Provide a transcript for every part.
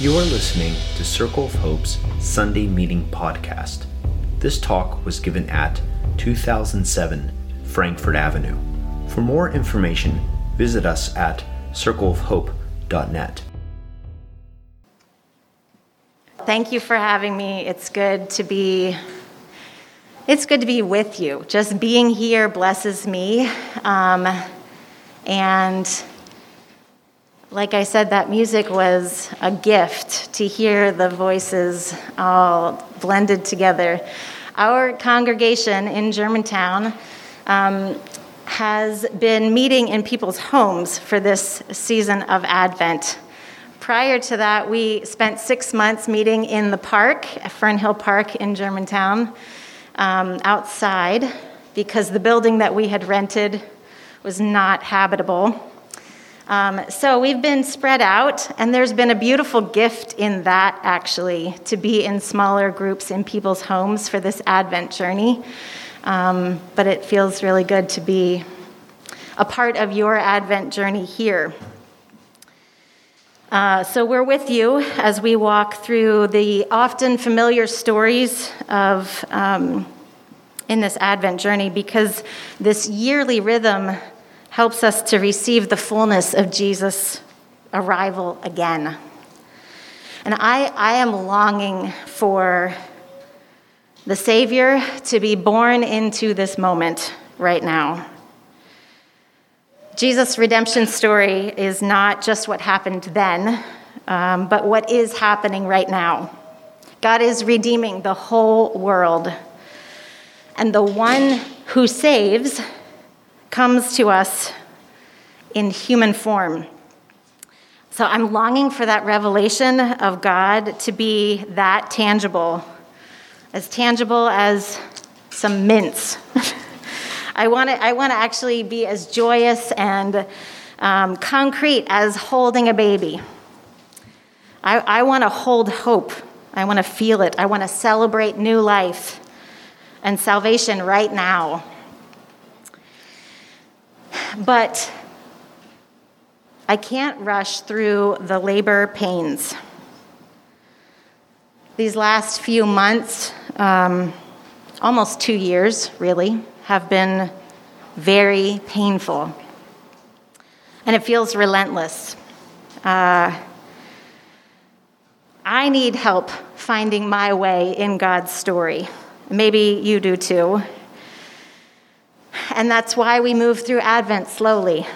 You are listening to Circle of Hope's Sunday Meeting Podcast. This talk was given at 2007 Frankfurt Avenue. For more information, visit us at circleofhope.net. Thank you for having me. It's good to be with you. Just being here blesses me. And like I said, that music was a gift to hear the voices all blended together. Our congregation in Germantown has been meeting in people's homes for this season of Advent. Prior to that, we spent 6 months meeting in the park, Fernhill Park in Germantown, outside, because the building that we had rented was not habitable. So we've been spread out, and there's been a beautiful gift in that, actually, to be in smaller groups in people's homes for this Advent journey. But it feels really good to be a part of your Advent journey here. So we're with you as we walk through the often familiar stories of in this Advent journey, because this yearly rhythm helps us to receive the fullness of Jesus' arrival again. And I am longing for the Savior to be born into this moment right now. Jesus' redemption story is not just what happened then, but what is happening right now. God is redeeming the whole world. And the one who saves comes to us in human form. So I'm longing for that revelation of God to be that tangible as some mints. I want to actually be as joyous and concrete as holding a baby. I want to hold hope. I want to feel it. I want to celebrate new life and salvation right now. But I can't rush through the labor pains. These last few months, almost 2 years, really, have been very painful. And it feels relentless. I need help finding my way in God's story. Maybe you do too. And that's why we move through Advent slowly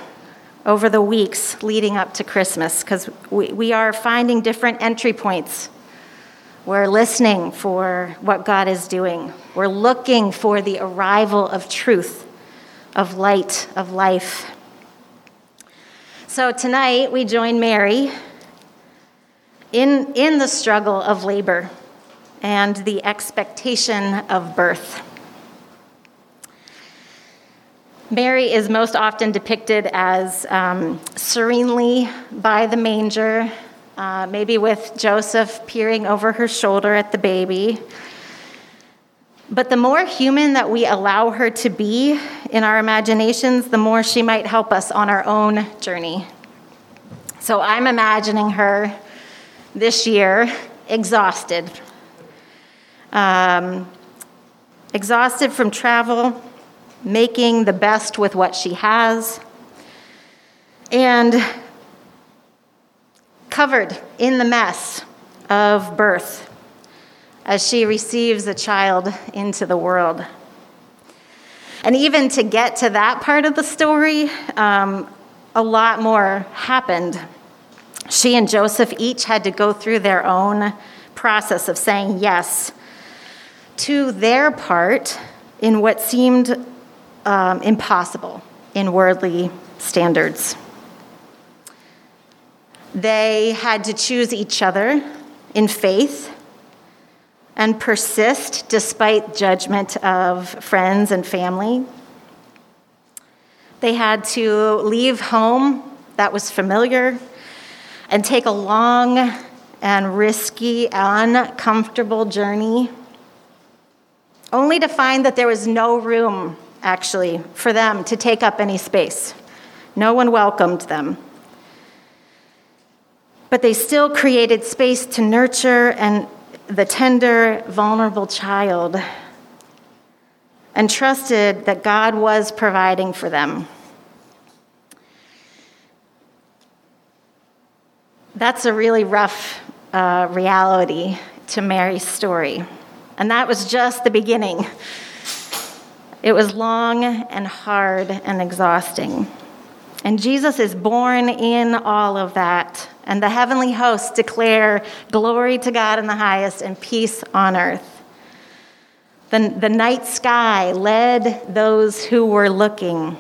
over the weeks leading up to Christmas, because we are finding different entry points. We're listening for what God is doing. We're looking for the arrival of truth, of light, of life. So tonight we join Mary in the struggle of labor and the expectation of birth. Mary is most often depicted as serenely by the manger, maybe with Joseph peering over her shoulder at the baby. But the more human that we allow her to be in our imaginations, the more she might help us on our own journey. So I'm imagining her this year exhausted from travel, making the best with what she has, and covered in the mess of birth as she receives a child into the world. And even to get to that part of the story, a lot more happened. She and Joseph each had to go through their own process of saying yes to their part in what seemed impossible in worldly standards. They had to choose each other in faith and persist despite judgment of friends and family. They had to leave home that was familiar and take a long and risky, uncomfortable journey, only to find that there was no room actually, for them to take up any space. No one welcomed them. but they still created space to nurture and the tender, vulnerable child and trusted that God was providing for them. That's a really rough reality to Mary's story. And that was just the beginning. It was long and hard and exhausting. And Jesus is born in all of that. And the heavenly hosts declare glory to God in the highest and peace on earth. The night sky led those who were looking.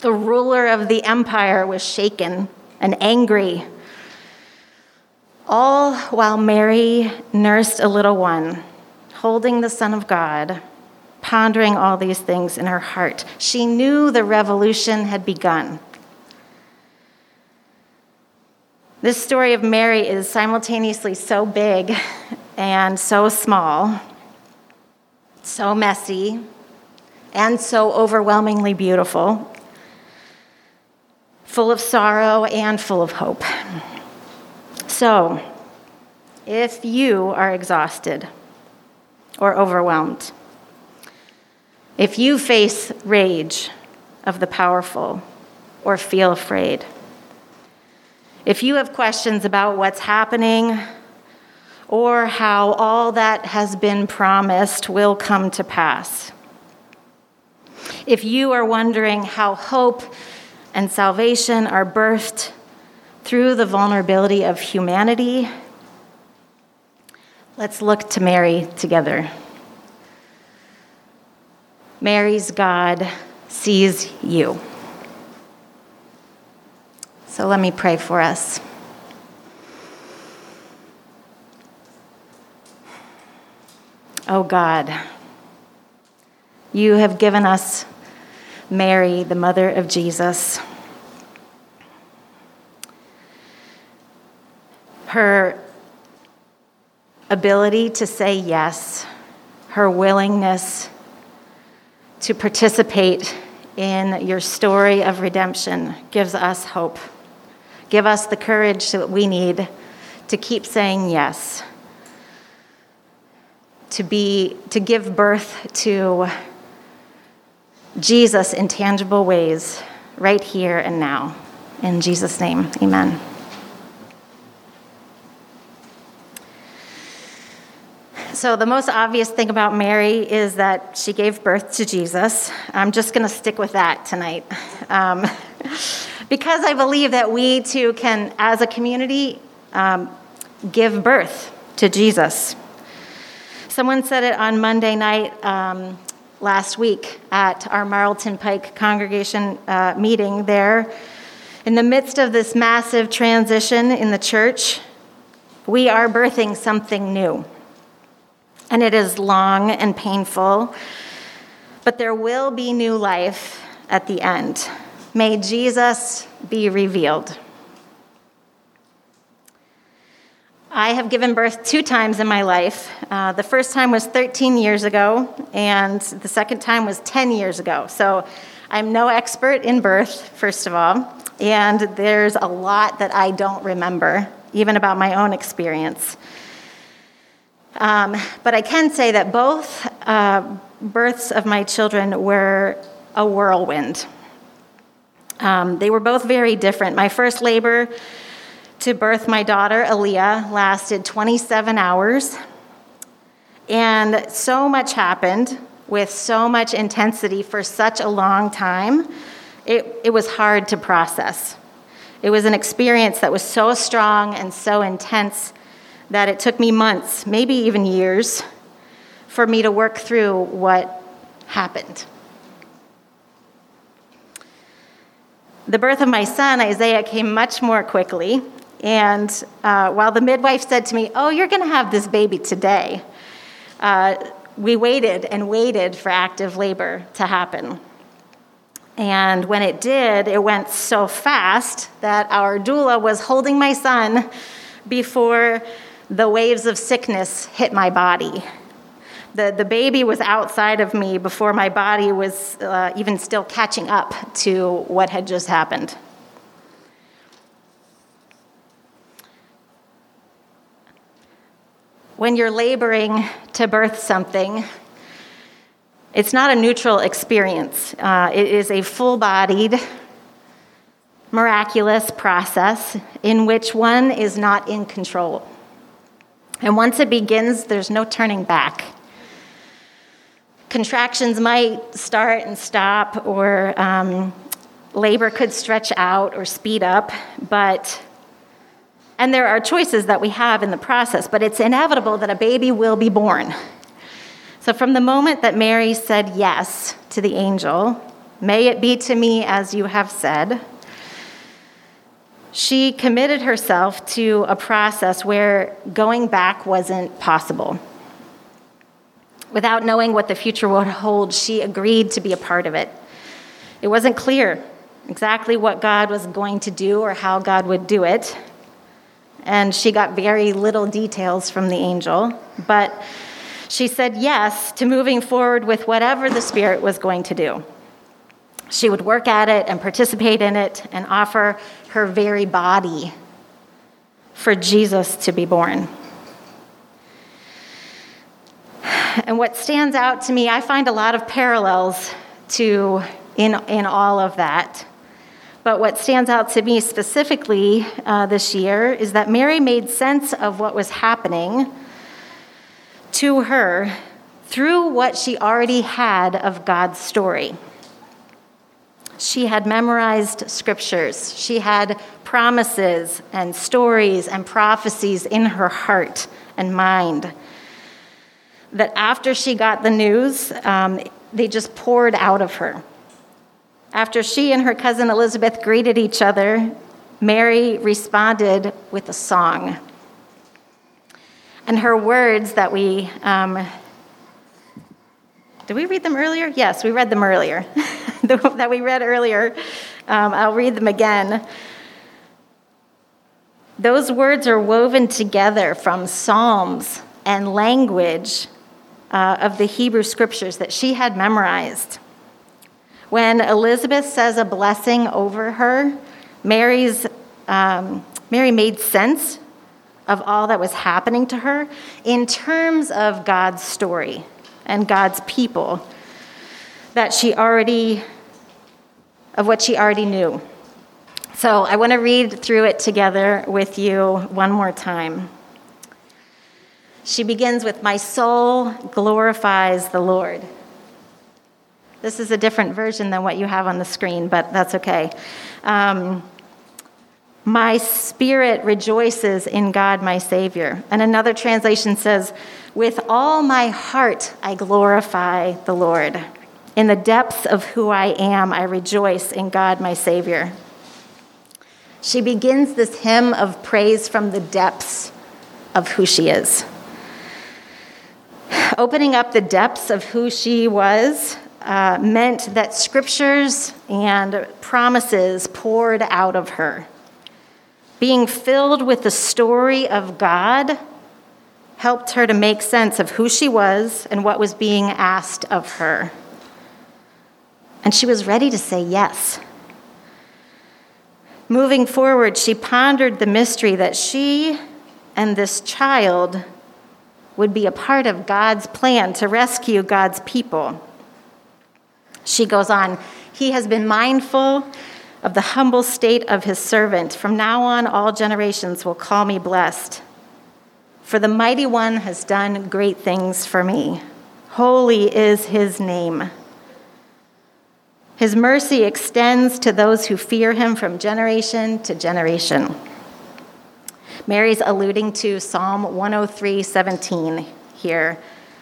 The ruler of the empire was shaken and angry, all while Mary nursed a little one, holding the Son of God, pondering all these things in her heart. She knew the revolution had begun. This story of Mary is simultaneously so big and so small, so messy, and so overwhelmingly beautiful, full of sorrow and full of hope. So, if you are exhausted or overwhelmed, if you face rage of the powerful or feel afraid, if you have questions about what's happening or how all that has been promised will come to pass, if you are wondering how hope and salvation are birthed through the vulnerability of humanity, let's look to Mary together. Mary's God sees you. So let me pray for us. Oh God, you have given us Mary, the mother of Jesus. Her ability to say yes, her willingness to participate in your story of redemption gives us hope. Give us the courage that we need to keep saying yes, to give birth to Jesus in tangible ways right here and now. In Jesus' name, amen. So the most obvious thing about Mary is that she gave birth to Jesus. I'm just going to stick with that tonight. Because I believe that we too can, as a community, give birth to Jesus. Someone said it on Monday night last week at our Marlton Pike congregation meeting there. In the midst of this massive transition in the church, we are birthing something new. And it is long and painful, but there will be new life at the end. May Jesus be revealed. I have given birth 2 times in my life. The first time was 13 years ago, and the second time was 10 years ago. So I'm no expert in birth, first of all, and there's a lot that I don't remember, even about my own experience. But I can say that both births of my children were a whirlwind. They were both very different. My first labor to birth my daughter, Aaliyah, lasted 27 hours. And so much happened with so much intensity for such a long time. It was hard to process. It was an experience that was so strong and so intense that it took me months, maybe even years, for me to work through what happened. The birth of my son, Isaiah, came much more quickly, and while the midwife said to me, "Oh, you're going to have this baby today," we waited and waited for active labor to happen. And when it did, it went so fast that our doula was holding my son before the waves of sickness hit my body. The baby was outside of me before my body was even still catching up to what had just happened. when you're laboring to birth something, it's not a neutral experience. It is a full-bodied, miraculous process in which one is not in control. And once it begins, there's no turning back. Contractions might start and stop, or labor could stretch out or speed up, and there are choices that we have in the process, but it's inevitable that a baby will be born. So from the moment that Mary said yes to the angel, "May it be to me as you have said," she committed herself to a process where going back wasn't possible. Without knowing what the future would hold, she agreed to be a part of it. It wasn't clear exactly what God was going to do or how God would do it, and she got very little details from the angel, but she said yes to moving forward with whatever the Spirit was going to do. She would work at it and participate in it and offer her very body for Jesus to be born. And what stands out to me, I find a lot of parallels to in all of that. But what stands out to me specifically this year is that Mary made sense of what was happening to her through what she already had of God's story. She had memorized scriptures. She had promises and stories and prophecies in her heart and mind that after she got the news, they just poured out of her. After she and her cousin Elizabeth greeted each other, Mary responded with a song. And her words that we, did we read them earlier? Yes, we read them earlier. That we read earlier. I'll read them again. Those words are woven together from psalms and language of the Hebrew scriptures that she had memorized. When Elizabeth says a blessing over her, Mary made sense of all that was happening to her in terms of God's story and God's people, what she already knew. So I want to read through it together with you one more time. She begins with, "My soul glorifies the Lord." This is a different version than what you have on the screen, but that's okay. "My spirit rejoices in God, my Savior." And another translation says, "With all my heart, I glorify the Lord. In the depths of who I am, I rejoice in God, my Savior." She begins this hymn of praise from the depths of who she is. Opening up the depths of who she was meant that scriptures and promises poured out of her. Being filled with the story of God helped her to make sense of who she was and what was being asked of her. And she was ready to say yes. Moving forward, she pondered the mystery that she and this child would be a part of God's plan to rescue God's people. She goes on, "He has been mindful of the humble state of his servant. From now on, all generations will call me blessed. For the mighty one has done great things for me. Holy is his name. His mercy extends to those who fear him from generation to generation." Mary's alluding to Psalm 103:17 here,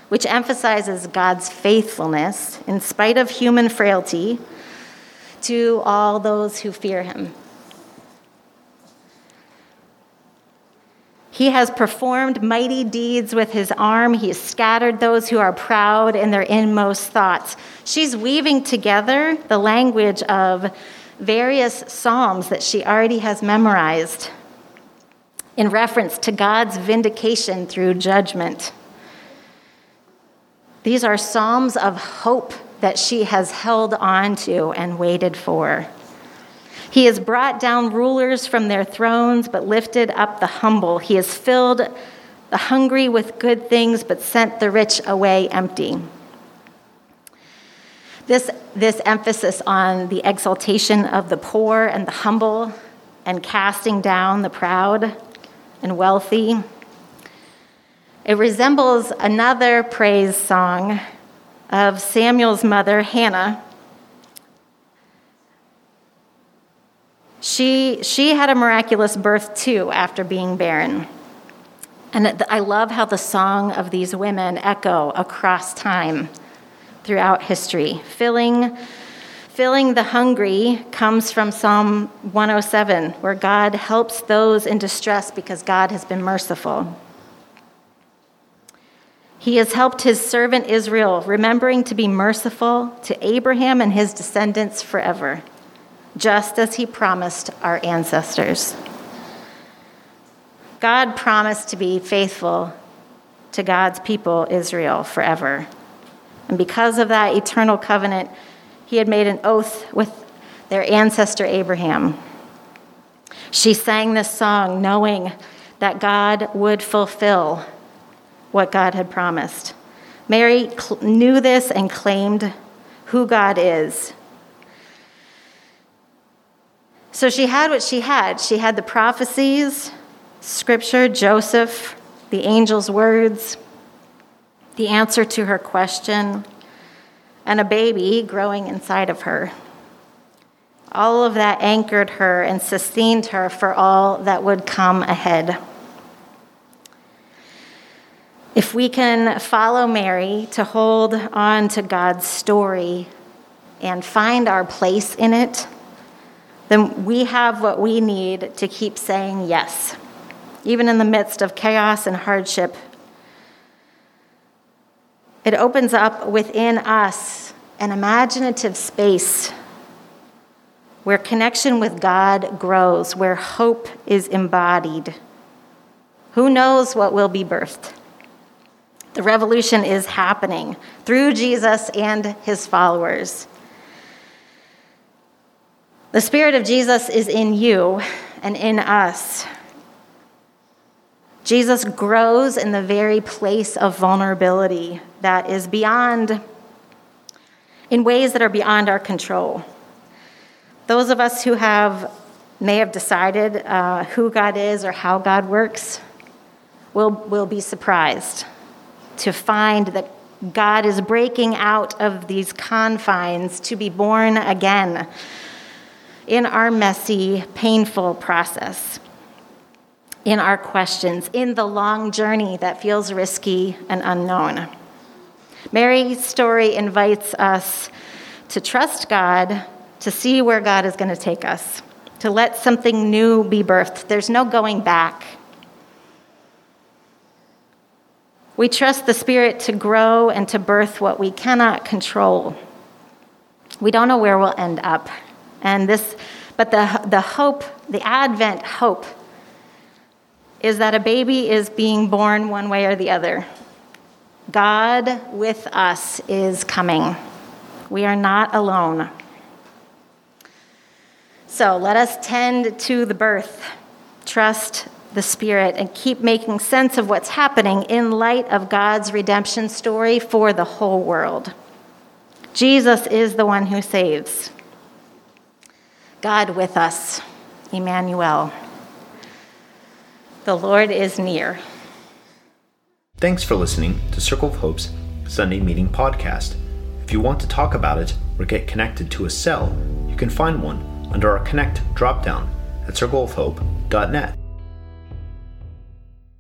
which emphasizes God's faithfulness in spite of human frailty to all those who fear him. He has performed mighty deeds with his arm. He has scattered those who are proud in their inmost thoughts. She's weaving together the language of various psalms that she already has memorized in reference to God's vindication through judgment. These are psalms of hope that she has held on to and waited for. He has brought down rulers from their thrones, but lifted up the humble. He has filled the hungry with good things, but sent the rich away empty. This emphasis on the exaltation of the poor and the humble and casting down the proud and wealthy, it resembles another praise song of Samuel's mother, Hannah. She had a miraculous birth, too, after being barren. And I love how the song of these women echo across time throughout history. Filling the hungry comes from Psalm 107, where God helps those in distress because God has been merciful. He has helped his servant Israel, remembering to be merciful to Abraham and his descendants forever, just as he promised our ancestors. God promised to be faithful to God's people, Israel, forever. And because of that eternal covenant, he had made an oath with their ancestor Abraham. She sang this song knowing that God would fulfill what God had promised. Mary knew this and claimed who God is. So she had what she had. She had the prophecies, Scripture, Joseph, the angel's words, the answer to her question, and a baby growing inside of her. All of that anchored her and sustained her for all that would come ahead. If we can follow Mary to hold on to God's story and find our place in it, then we have what we need to keep saying yes, even in the midst of chaos and hardship. It opens up within us an imaginative space where connection with God grows, where hope is embodied. Who knows what will be birthed? The revolution is happening through Jesus and his followers. The Spirit of Jesus is in you and in us. Jesus grows in the very place of vulnerability that is beyond, in ways that are beyond our control. Those of us who may have decided who God is or how God works will be surprised to find that God is breaking out of these confines to be born again in our messy, painful process, in our questions, in the long journey that feels risky and unknown. Mary's story invites us to trust God, to see where God is going to take us, to let something new be birthed. There's no going back. We trust the Spirit to grow and to birth what we cannot control. We don't know where we'll end up. But the hope, the Advent hope, is that a baby is being born one way or the other. God with us is coming. We are not alone. So let us tend to the birth, trust the Spirit, and keep making sense of what's happening in light of God's redemption story for the whole world. Jesus is the one who saves. God with us, Emmanuel. The Lord is near. Thanks for listening to Circle of Hope's Sunday Meeting Podcast. If you want to talk about it or get connected to a cell, you can find one under our Connect dropdown at circleofhope.net.